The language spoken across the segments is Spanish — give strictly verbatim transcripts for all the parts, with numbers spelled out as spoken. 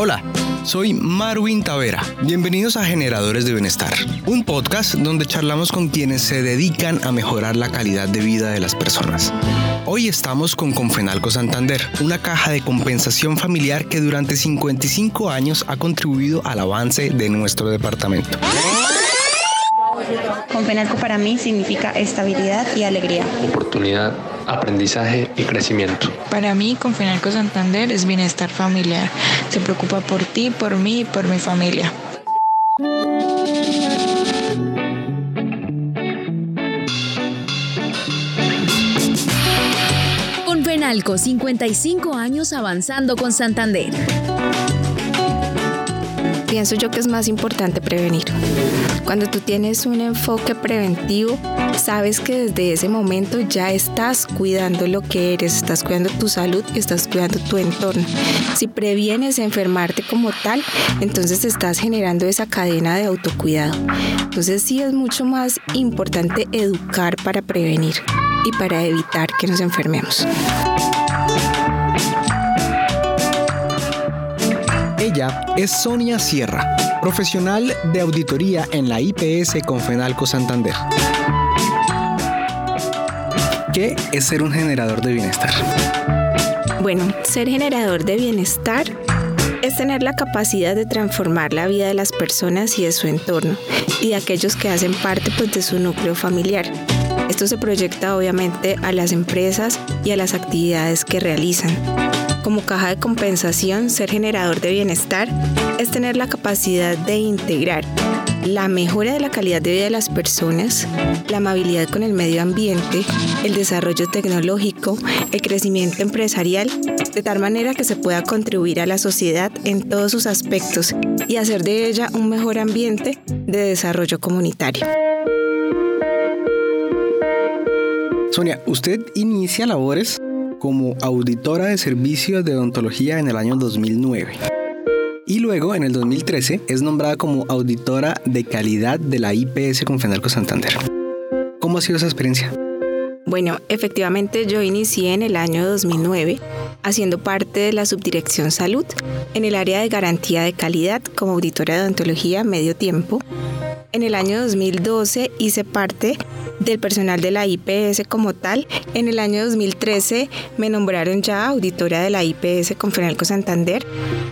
Hola, soy Marwin Tavera. Bienvenidos a Generadores de Bienestar, un podcast donde charlamos con quienes se dedican a mejorar la calidad de vida de las personas. Hoy estamos con Comfenalco Santander, una caja de compensación familiar que durante cincuenta y cinco años ha contribuido al avance de nuestro departamento. Comfenalco para mí significa estabilidad y alegría, oportunidad, aprendizaje y crecimiento. Para mí, Comfenalco Santander es bienestar familiar. Se preocupa por ti, por mí y por mi familia. Comfenalco, cincuenta y cinco años avanzando con Santander. Pienso yo que es más importante prevenir. Cuando tú tienes un enfoque preventivo, sabes que desde ese momento ya estás cuidando lo que eres, estás cuidando tu salud y estás cuidando tu entorno. Si previenes enfermarte como tal, entonces estás generando esa cadena de autocuidado. Entonces sí es mucho más importante educar para prevenir y para evitar que nos enfermemos. Ella es Sonia Sierra, profesional de auditoría en la I P S Comfenalco Santander. ¿Qué es ser un generador de bienestar? Bueno, ser generador de bienestar es tener la capacidad de transformar la vida de las personas y de su entorno y de aquellos que hacen parte, pues, de su núcleo familiar. Esto se proyecta obviamente a las empresas y a las actividades que realizan. Como caja de compensación, ser generador de bienestar es tener la capacidad de integrar la mejora de la calidad de vida de las personas, la amabilidad con el medio ambiente, el desarrollo tecnológico, el crecimiento empresarial, de tal manera que se pueda contribuir a la sociedad en todos sus aspectos y hacer de ella un mejor ambiente de desarrollo comunitario. Sonia, usted inicia labores como auditora de servicios de odontología en el año dos mil nueve y luego en el dos mil trece es nombrada como auditora de calidad de la I P S Comfenalco Santander. ¿Cómo ha sido esa experiencia? Bueno, efectivamente yo inicié en el año dos mil nueve haciendo parte de la Subdirección Salud en el área de garantía de calidad como auditora de odontología medio tiempo. En el año dos mil doce hice parte del personal de la I P S como tal. En el año dos mil trece me nombraron ya auditora de la I P S Comfenalco Santander.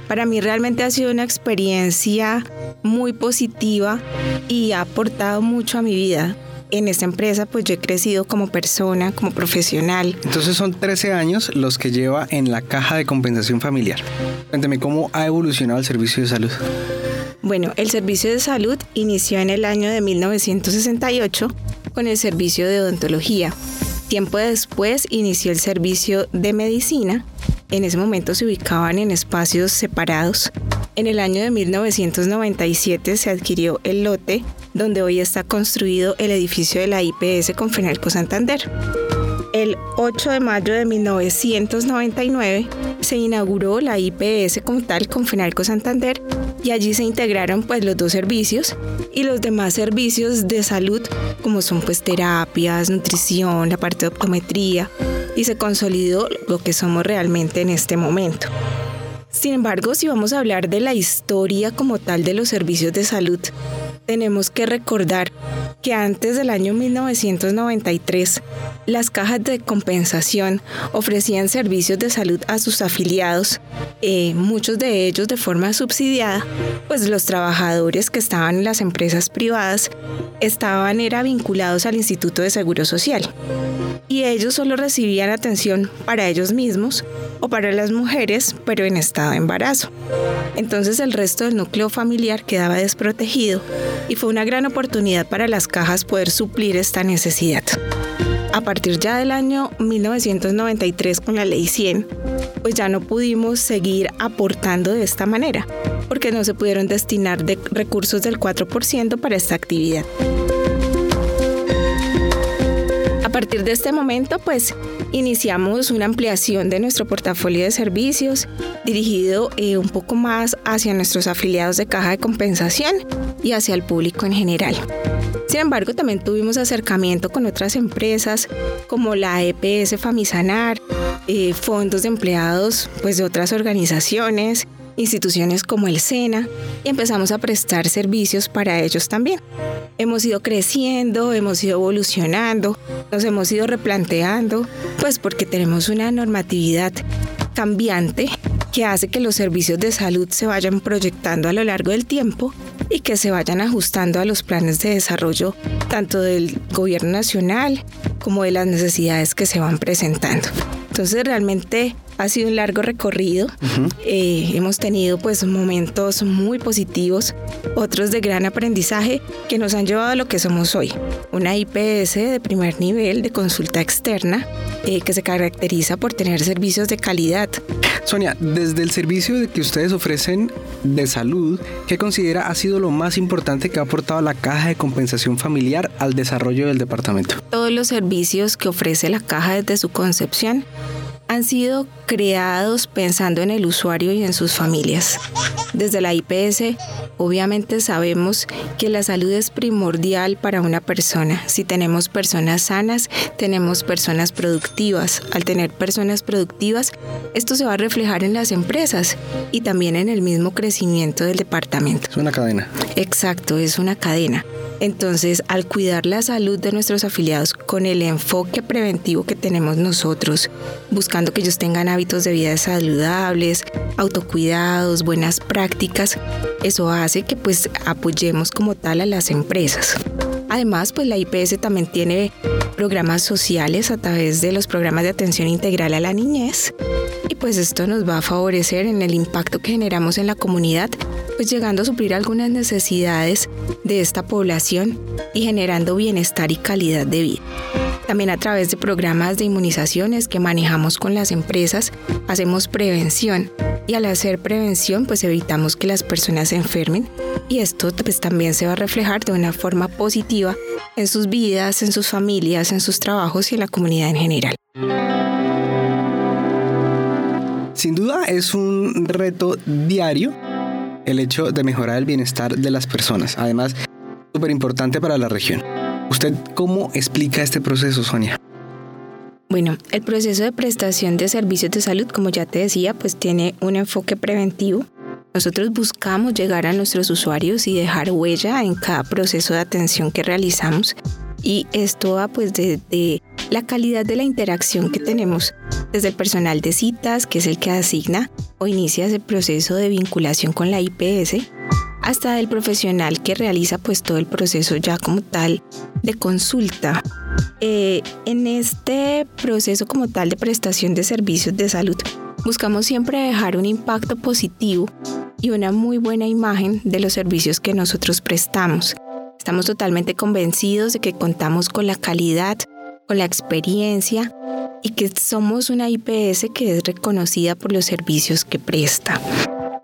Para mí realmente ha sido una experiencia muy positiva y ha aportado mucho a mi vida. En esta empresa pues yo he crecido como persona, como profesional. Entonces son trece años los que lleva en la caja de compensación familiar. Cuéntame cómo ha evolucionado el servicio de salud. Bueno, el servicio de salud inició en el año de mil novecientos sesenta y ocho con el servicio de odontología. Tiempo después inició el servicio de medicina. En ese momento se ubicaban en espacios separados. En el año de mil novecientos noventa y siete se adquirió el lote donde hoy está construido el edificio de la I P S Comfenalco Santander. El ocho de mayo de mil novecientos noventa y nueve se inauguró la I P S como tal Comfenalco Santander y allí se integraron pues los dos servicios y los demás servicios de salud como son pues terapias, nutrición, la parte de optometría y se consolidó lo que somos realmente en este momento. Sin embargo, si vamos a hablar de la historia como tal de los servicios de salud, tenemos que recordar que antes del año mil novecientos noventa y tres, las cajas de compensación ofrecían servicios de salud a sus afiliados, eh, muchos de ellos de forma subsidiada, pues los trabajadores que estaban en las empresas privadas estaban era vinculados al Instituto de Seguro Social y ellos solo recibían atención para ellos mismos o para las mujeres, pero en estado de embarazo. Entonces el resto del núcleo familiar quedaba desprotegido y fue una gran oportunidad para las cajas poder suplir esta necesidad. A partir ya del año mil novecientos noventa y tres con la Ley cien, pues ya no pudimos seguir aportando de esta manera, porque no se pudieron destinar de recursos del cuatro por ciento para esta actividad. A partir de este momento, pues, iniciamos una ampliación de nuestro portafolio de servicios dirigido eh, un poco más hacia nuestros afiliados de caja de compensación y hacia el público en general. Sin embargo, también tuvimos acercamiento con otras empresas como la E P S Famisanar, eh, fondos de empleados pues, de otras organizaciones, instituciones como el SENA y empezamos a prestar servicios para ellos también. Hemos ido creciendo, hemos ido evolucionando, nos hemos ido replanteando, pues porque tenemos una normatividad cambiante que hace que los servicios de salud se vayan proyectando a lo largo del tiempo y que se vayan ajustando a los planes de desarrollo tanto del gobierno nacional como de las necesidades que se van presentando. Entonces realmente ha sido un largo recorrido, uh-huh. eh, hemos tenido pues momentos muy positivos, otros de gran aprendizaje que nos han llevado a lo que somos hoy, una I P S de primer nivel de consulta externa eh, que se caracteriza por tener servicios de calidad. Sonia, desde el servicio que ustedes ofrecen de salud, ¿qué considera ha sido lo más importante que ha aportado la Caja de Compensación Familiar al desarrollo del departamento? Todos los servicios que ofrece la Caja desde su concepción han sido creados pensando en el usuario y en sus familias. Desde la I P S, obviamente sabemos que la salud es primordial para una persona. Si tenemos personas sanas, tenemos personas productivas. Al tener personas productivas, esto se va a reflejar en las empresas y también en el mismo crecimiento del departamento. Es una cadena. Exacto, es una cadena. Entonces, al cuidar la salud de nuestros afiliados con el enfoque preventivo que tenemos nosotros, buscando que ellos tengan hábitos de vida saludables, autocuidados, buenas prácticas, eso hace que pues apoyemos como tal a las empresas. Además, pues la I P S también tiene programas sociales a través de los programas de atención integral a la niñez y pues esto nos va a favorecer en el impacto que generamos en la comunidad, pues llegando a suplir algunas necesidades de esta población y generando bienestar y calidad de vida. También a través de programas de inmunizaciones que manejamos con las empresas, hacemos prevención y al hacer prevención pues evitamos que las personas se enfermen y esto pues también se va a reflejar de una forma positiva en sus vidas, en sus familias, en sus trabajos y en la comunidad en general. Sin duda es un reto diario el hecho de mejorar el bienestar de las personas, además súper importante para la región. ¿Usted cómo explica este proceso, Sonia? Bueno, el proceso de prestación de servicios de salud, como ya te decía, pues tiene un enfoque preventivo. Nosotros buscamos llegar a nuestros usuarios y dejar huella en cada proceso de atención que realizamos. Y esto va pues desde la calidad de la interacción que tenemos, desde el personal de citas, que es el que asigna o inicia ese proceso de vinculación con la I P S, hasta el profesional que realiza pues todo el proceso ya como tal de consulta. Eh, en este proceso como tal de prestación de servicios de salud, buscamos siempre dejar un impacto positivo y una muy buena imagen de los servicios que nosotros prestamos. Estamos totalmente convencidos de que contamos con la calidad, con la experiencia y que somos una I P S que es reconocida por los servicios que presta.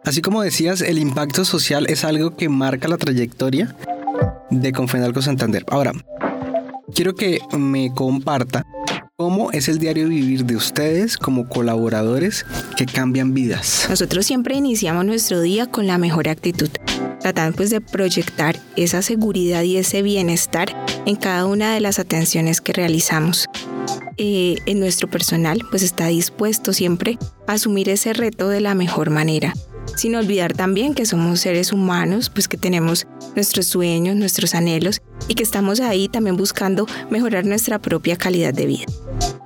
Así como decías, el impacto social es algo que marca la trayectoria de Comfenalco Santander. Ahora, quiero que me comparta cómo es el diario vivir de ustedes como colaboradores que cambian vidas. Nosotros siempre iniciamos nuestro día con la mejor actitud, tratando pues de proyectar esa seguridad y ese bienestar en cada una de las atenciones que realizamos. Eh, en nuestro personal pues está dispuesto siempre a asumir ese reto de la mejor manera. Sin olvidar también que somos seres humanos, pues que tenemos nuestros sueños, nuestros anhelos y que estamos ahí también buscando mejorar nuestra propia calidad de vida.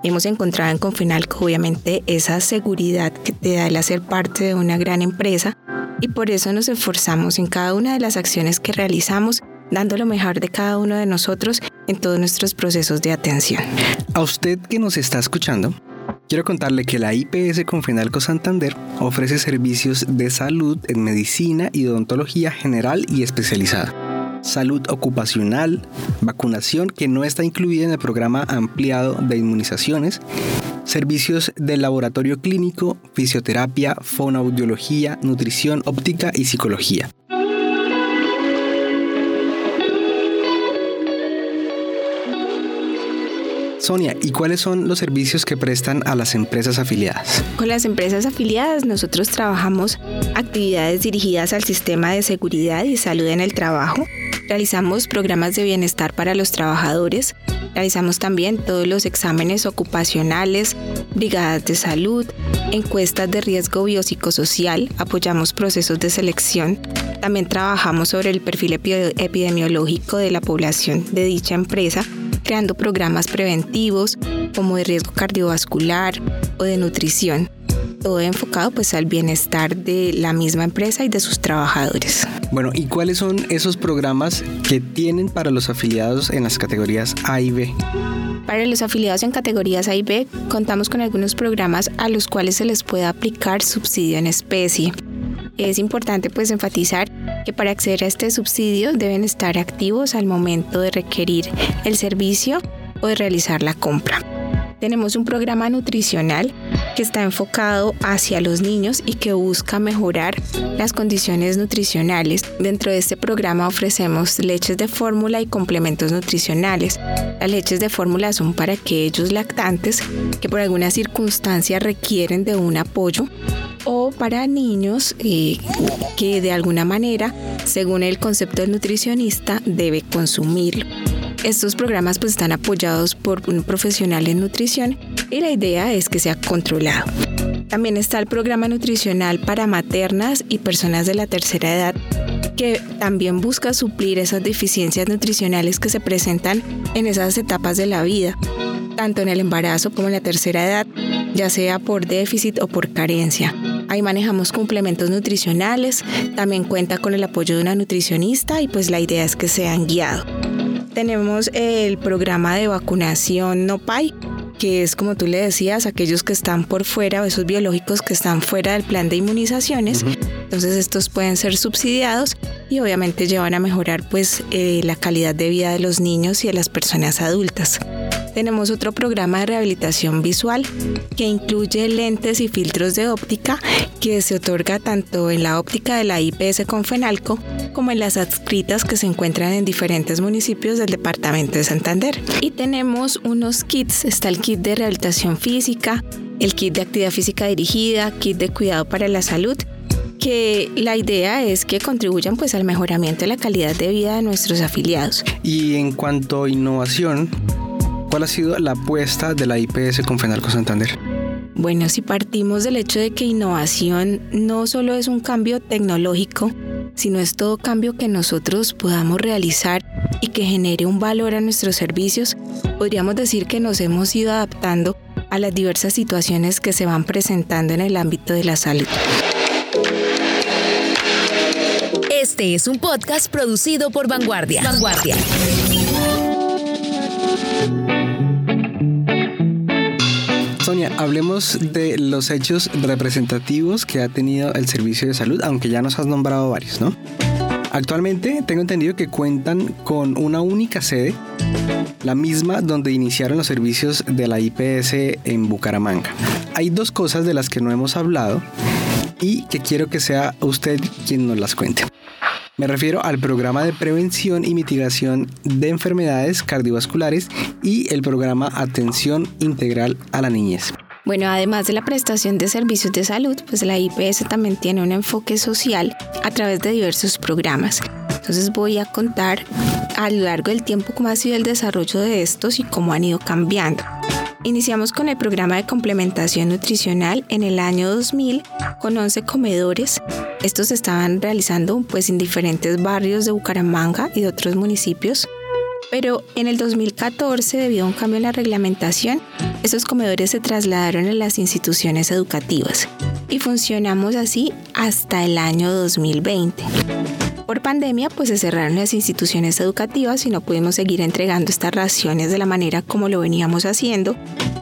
Hemos encontrado en Comfenalco obviamente esa seguridad que te da el hacer parte de una gran empresa y por eso nos esforzamos en cada una de las acciones que realizamos, dando lo mejor de cada uno de nosotros en todos nuestros procesos de atención. A usted que nos está escuchando, quiero contarle que la I P S Comfenalco Santander ofrece servicios de salud en medicina y odontología general y especializada, salud ocupacional, vacunación que no está incluida en el programa ampliado de inmunizaciones, servicios de laboratorio clínico, fisioterapia, fonoaudiología, nutrición, óptica y psicología. Sonia, ¿y cuáles son los servicios que prestan a las empresas afiliadas? Con las empresas afiliadas nosotros trabajamos actividades dirigidas al sistema de seguridad y salud en el trabajo, realizamos programas de bienestar para los trabajadores, Realizamos también todos los exámenes ocupacionales, brigadas de salud, encuestas de riesgo biopsicosocial, apoyamos procesos de selección. También trabajamos sobre el perfil epidemiológico de la población de dicha empresa, creando programas preventivos como de riesgo cardiovascular o de nutrición. Todo enfocado pues al bienestar de la misma empresa y de sus trabajadores. Bueno, ¿y cuáles son esos programas que tienen para los afiliados en las categorías A y B? Para los afiliados en categorías A y B, contamos con algunos programas a los cuales se les puede aplicar subsidio en especie. Es importante pues enfatizar que para acceder a este subsidio deben estar activos al momento de requerir el servicio o de realizar la compra. Tenemos un programa nutricional que está enfocado hacia los niños y que busca mejorar las condiciones nutricionales. Dentro de este programa ofrecemos leches de fórmula y complementos nutricionales. Las leches de fórmula son para aquellos lactantes que por alguna circunstancia requieren de un apoyo o para niños eh, que de alguna manera, según el concepto del nutricionista, debe consumirlo. Estos programas pues, están apoyados por un profesional en nutrición y la idea es que sea controlado. También está el programa nutricional para maternas y personas de la tercera edad, que también busca suplir esas deficiencias nutricionales que se presentan en esas etapas de la vida, tanto en el embarazo como en la tercera edad, ya sea por déficit o por carencia. Ahí manejamos complementos nutricionales, también cuenta con el apoyo de una nutricionista y pues la idea es que sean guiados. Tenemos el programa de vacunación NOPAI, que es, como tú le decías, aquellos que están por fuera o esos biológicos que están fuera del plan de inmunizaciones. Uh-huh. Entonces estos pueden ser subsidiados y obviamente llevan a mejorar pues, eh, la calidad de vida de los niños y de las personas adultas. Tenemos otro programa de rehabilitación visual que incluye lentes y filtros de óptica que se otorga tanto en la óptica de la I P S Comfenalco como en las adscritas que se encuentran en diferentes municipios del departamento de Santander. Y tenemos unos kits, está el kit de rehabilitación física, el kit de actividad física dirigida, kit de cuidado para la salud, que la idea es que contribuyan pues, al mejoramiento de la calidad de vida de nuestros afiliados. Y en cuanto a innovación, ¿cuál ha sido la apuesta de la I P S Comfenalco Santander? Bueno, si partimos del hecho de que innovación no solo es un cambio tecnológico, sino es todo cambio que nosotros podamos realizar y que genere un valor a nuestros servicios, podríamos decir que nos hemos ido adaptando a las diversas situaciones que se van presentando en el ámbito de la salud. Este es un podcast producido por Vanguardia. Vanguardia. Sonia, hablemos de los hechos representativos que ha tenido el servicio de salud, aunque ya nos has nombrado varios, ¿no? Actualmente tengo entendido que cuentan con una única sede, la misma donde iniciaron los servicios de la I P S en Bucaramanga. Hay dos cosas de las que no hemos hablado y que quiero que sea usted quien nos las cuente. Me refiero al programa de prevención y mitigación de enfermedades cardiovasculares y el programa Atención Integral a la Niñez. Bueno, además de la prestación de servicios de salud, pues la I P S también tiene un enfoque social a través de diversos programas. Entonces voy a contar a lo largo del tiempo cómo ha sido el desarrollo de estos y cómo han ido cambiando. Iniciamos con el programa de complementación nutricional en el año dos mil con once comedores. Estos se estaban realizando pues, en diferentes barrios de Bucaramanga y de otros municipios. Pero en el dos mil catorce, debido a un cambio en la reglamentación, estos comedores se trasladaron a las instituciones educativas y funcionamos así hasta el año dos mil veinte. Por pandemia, pues se cerraron las instituciones educativas y no pudimos seguir entregando estas raciones de la manera como lo veníamos haciendo.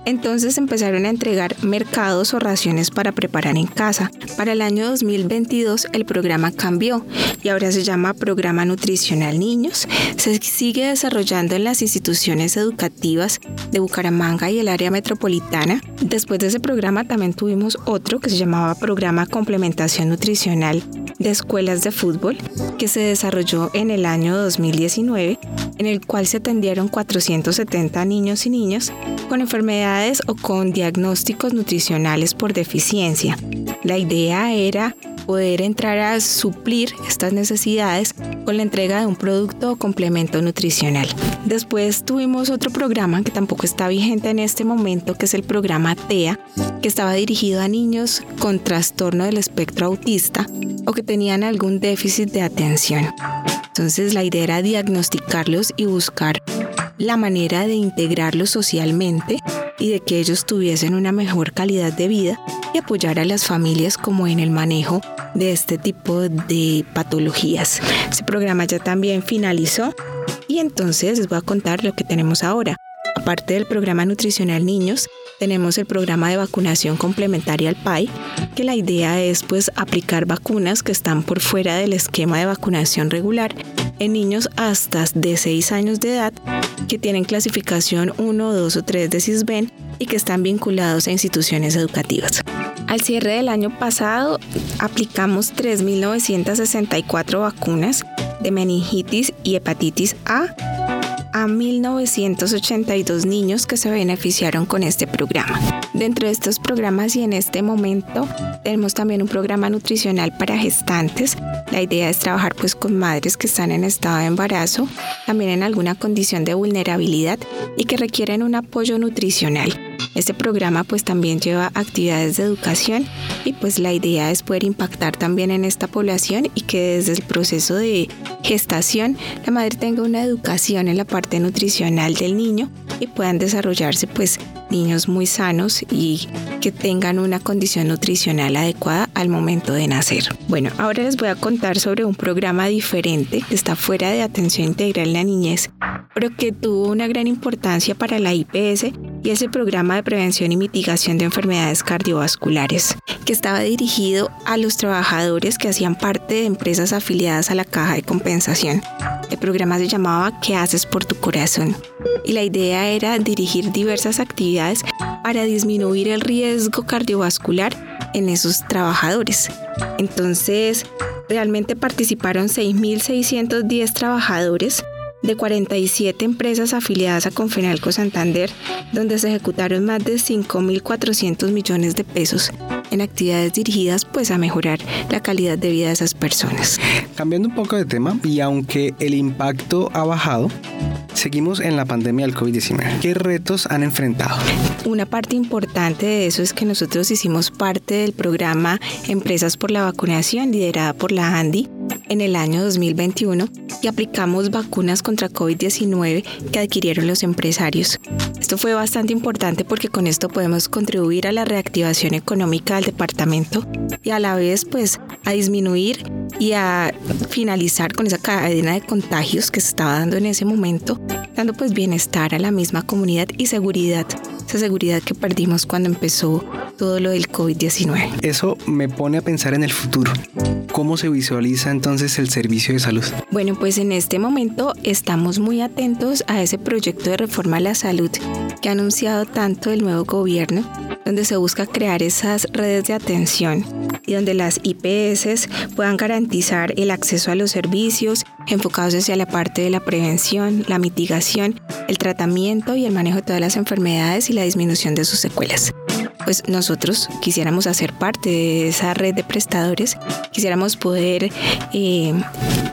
Entonces empezaron a entregar mercados o raciones para preparar en casa. Para el año dos mil veintidós el programa cambió y ahora se llama Programa Nutricional Niños. Se sigue desarrollando en las instituciones educativas de Bucaramanga y el área metropolitana. Después de ese programa también tuvimos otro que se llamaba Programa Complementación Nutricional de Escuelas de Fútbol, que se desarrolló en el año dos mil diecinueve, en el cual se atendieron cuatrocientos setenta niños y niñas con enfermedades o con diagnósticos nutricionales por deficiencia. La idea era poder entrar a suplir estas necesidades con la entrega de un producto o complemento nutricional. Después tuvimos otro programa que tampoco está vigente en este momento, que es el programa TEA, que estaba dirigido a niños con trastorno del espectro autista o que tenían algún déficit de atención. Entonces la idea era diagnosticarlos y buscar la manera de integrarlos socialmente y de que ellos tuviesen una mejor calidad de vida y apoyar a las familias como en el manejo de este tipo de patologías. Ese programa ya también finalizó y entonces les voy a contar lo que tenemos ahora. Aparte del programa nutricional niños, tenemos el programa de vacunación complementaria al P A I, que la idea es pues aplicar vacunas que están por fuera del esquema de vacunación regular en niños hasta de seis años de edad que tienen clasificación uno, dos o tres de CISBEN y que están vinculados a instituciones educativas. Al cierre del año pasado aplicamos tres mil novecientas sesenta y cuatro vacunas de meningitis y hepatitis A a mil novecientos ochenta y dos niños que se beneficiaron con este programa. Dentro de estos programas y en este momento tenemos también un programa nutricional para gestantes. La idea es trabajar pues con madres que están en estado de embarazo, también en alguna condición de vulnerabilidad y que requieren un apoyo nutricional. Este programa pues también lleva actividades de educación y pues la idea es poder impactar también en esta población y que desde el proceso de gestación la madre tenga una educación en la parte nutricional del niño y puedan desarrollarse pues niños muy sanos y que tengan una condición nutricional adecuada al momento de nacer. Bueno, ahora les voy a contar sobre un programa diferente que está fuera de atención integral en la niñez, pero que tuvo una gran importancia para la I P S y es el programa de prevención y mitigación de enfermedades cardiovasculares, que estaba dirigido a los trabajadores que hacían parte de empresas afiliadas a la Caja de Compensación. El programa se llamaba ¿Qué haces por tu corazón? Y la idea era dirigir diversas actividades para disminuir el riesgo cardiovascular en esos trabajadores. Entonces, realmente participaron seis mil seiscientos diez trabajadores de cuarenta y siete empresas afiliadas a Comfenalco Santander, donde se ejecutaron más de cinco mil cuatrocientos millones de pesos en actividades dirigidas pues a mejorar la calidad de vida de esas personas. Cambiando un poco de tema, y aunque el impacto ha bajado, seguimos en la pandemia del COVID diecinueve. ¿Qué retos han enfrentado? Una parte importante de eso es que nosotros hicimos parte del programa Empresas por la Vacunación, liderada por la ANDI, en el año dos mil veintiuno y aplicamos vacunas contra COVID diecinueve que adquirieron los empresarios. Esto fue bastante importante porque con esto podemos contribuir a la reactivación económica del departamento y a la vez pues a disminuir y a finalizar con esa cadena de contagios que se estaba dando en ese momento, dando pues bienestar a la misma comunidad y seguridad, esa seguridad que perdimos cuando empezó todo lo del COVID diecinueve. Eso me pone a pensar en el futuro. ¿Cómo se visualiza entonces el servicio de salud? Bueno, pues en este momento estamos muy atentos a ese proyecto de reforma a la salud que ha anunciado tanto el nuevo gobierno, donde se busca crear esas redes de atención y donde las I P S puedan garantizar el acceso a los servicios enfocados hacia la parte de la prevención, la mitigación, el tratamiento y el manejo de todas las enfermedades y la disminución de sus secuelas. Pues nosotros quisiéramos hacer parte de esa red de prestadores, quisiéramos poder eh,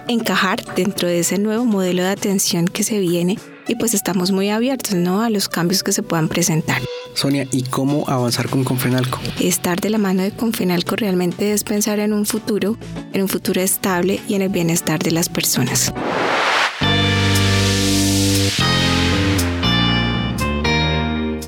encajar dentro de ese nuevo modelo de atención que se viene y pues estamos muy abiertos, ¿no?, a los cambios que se puedan presentar. Sonia, ¿y cómo avanzar con Comfenalco? Estar de la mano de Comfenalco realmente es pensar en un futuro, en un futuro estable y en el bienestar de las personas.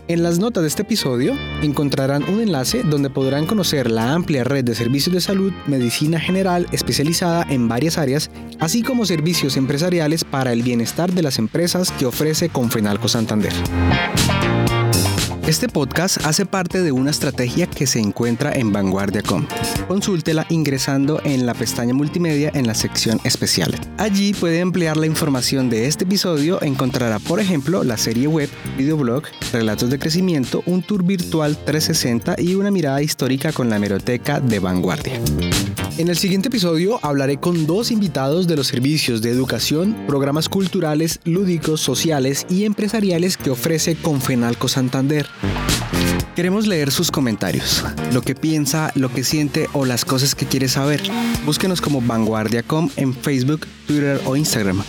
En las notas de este episodio encontrarán un enlace donde podrán conocer la amplia red de servicios de salud, medicina general especializada en varias áreas, así como servicios empresariales para el bienestar de las empresas que ofrece Comfenalco Santander. Este podcast hace parte de una estrategia que se encuentra en Vanguardia punto com. Consúltela ingresando en la pestaña multimedia en la sección especial. Allí puede emplear la información de este episodio. Encontrará, por ejemplo, la serie web, videoblog, relatos de crecimiento, un tour virtual trescientos sesenta y una mirada histórica con la hemeroteca de Vanguardia. En el siguiente episodio hablaré con dos invitados de los servicios de educación, programas culturales, lúdicos, sociales y empresariales que ofrece Comfenalco Santander. Queremos leer sus comentarios, lo que piensa, lo que siente o las cosas que quiere saber. Búsquenos como Vanguardia punto com en Facebook, Twitter o Instagram.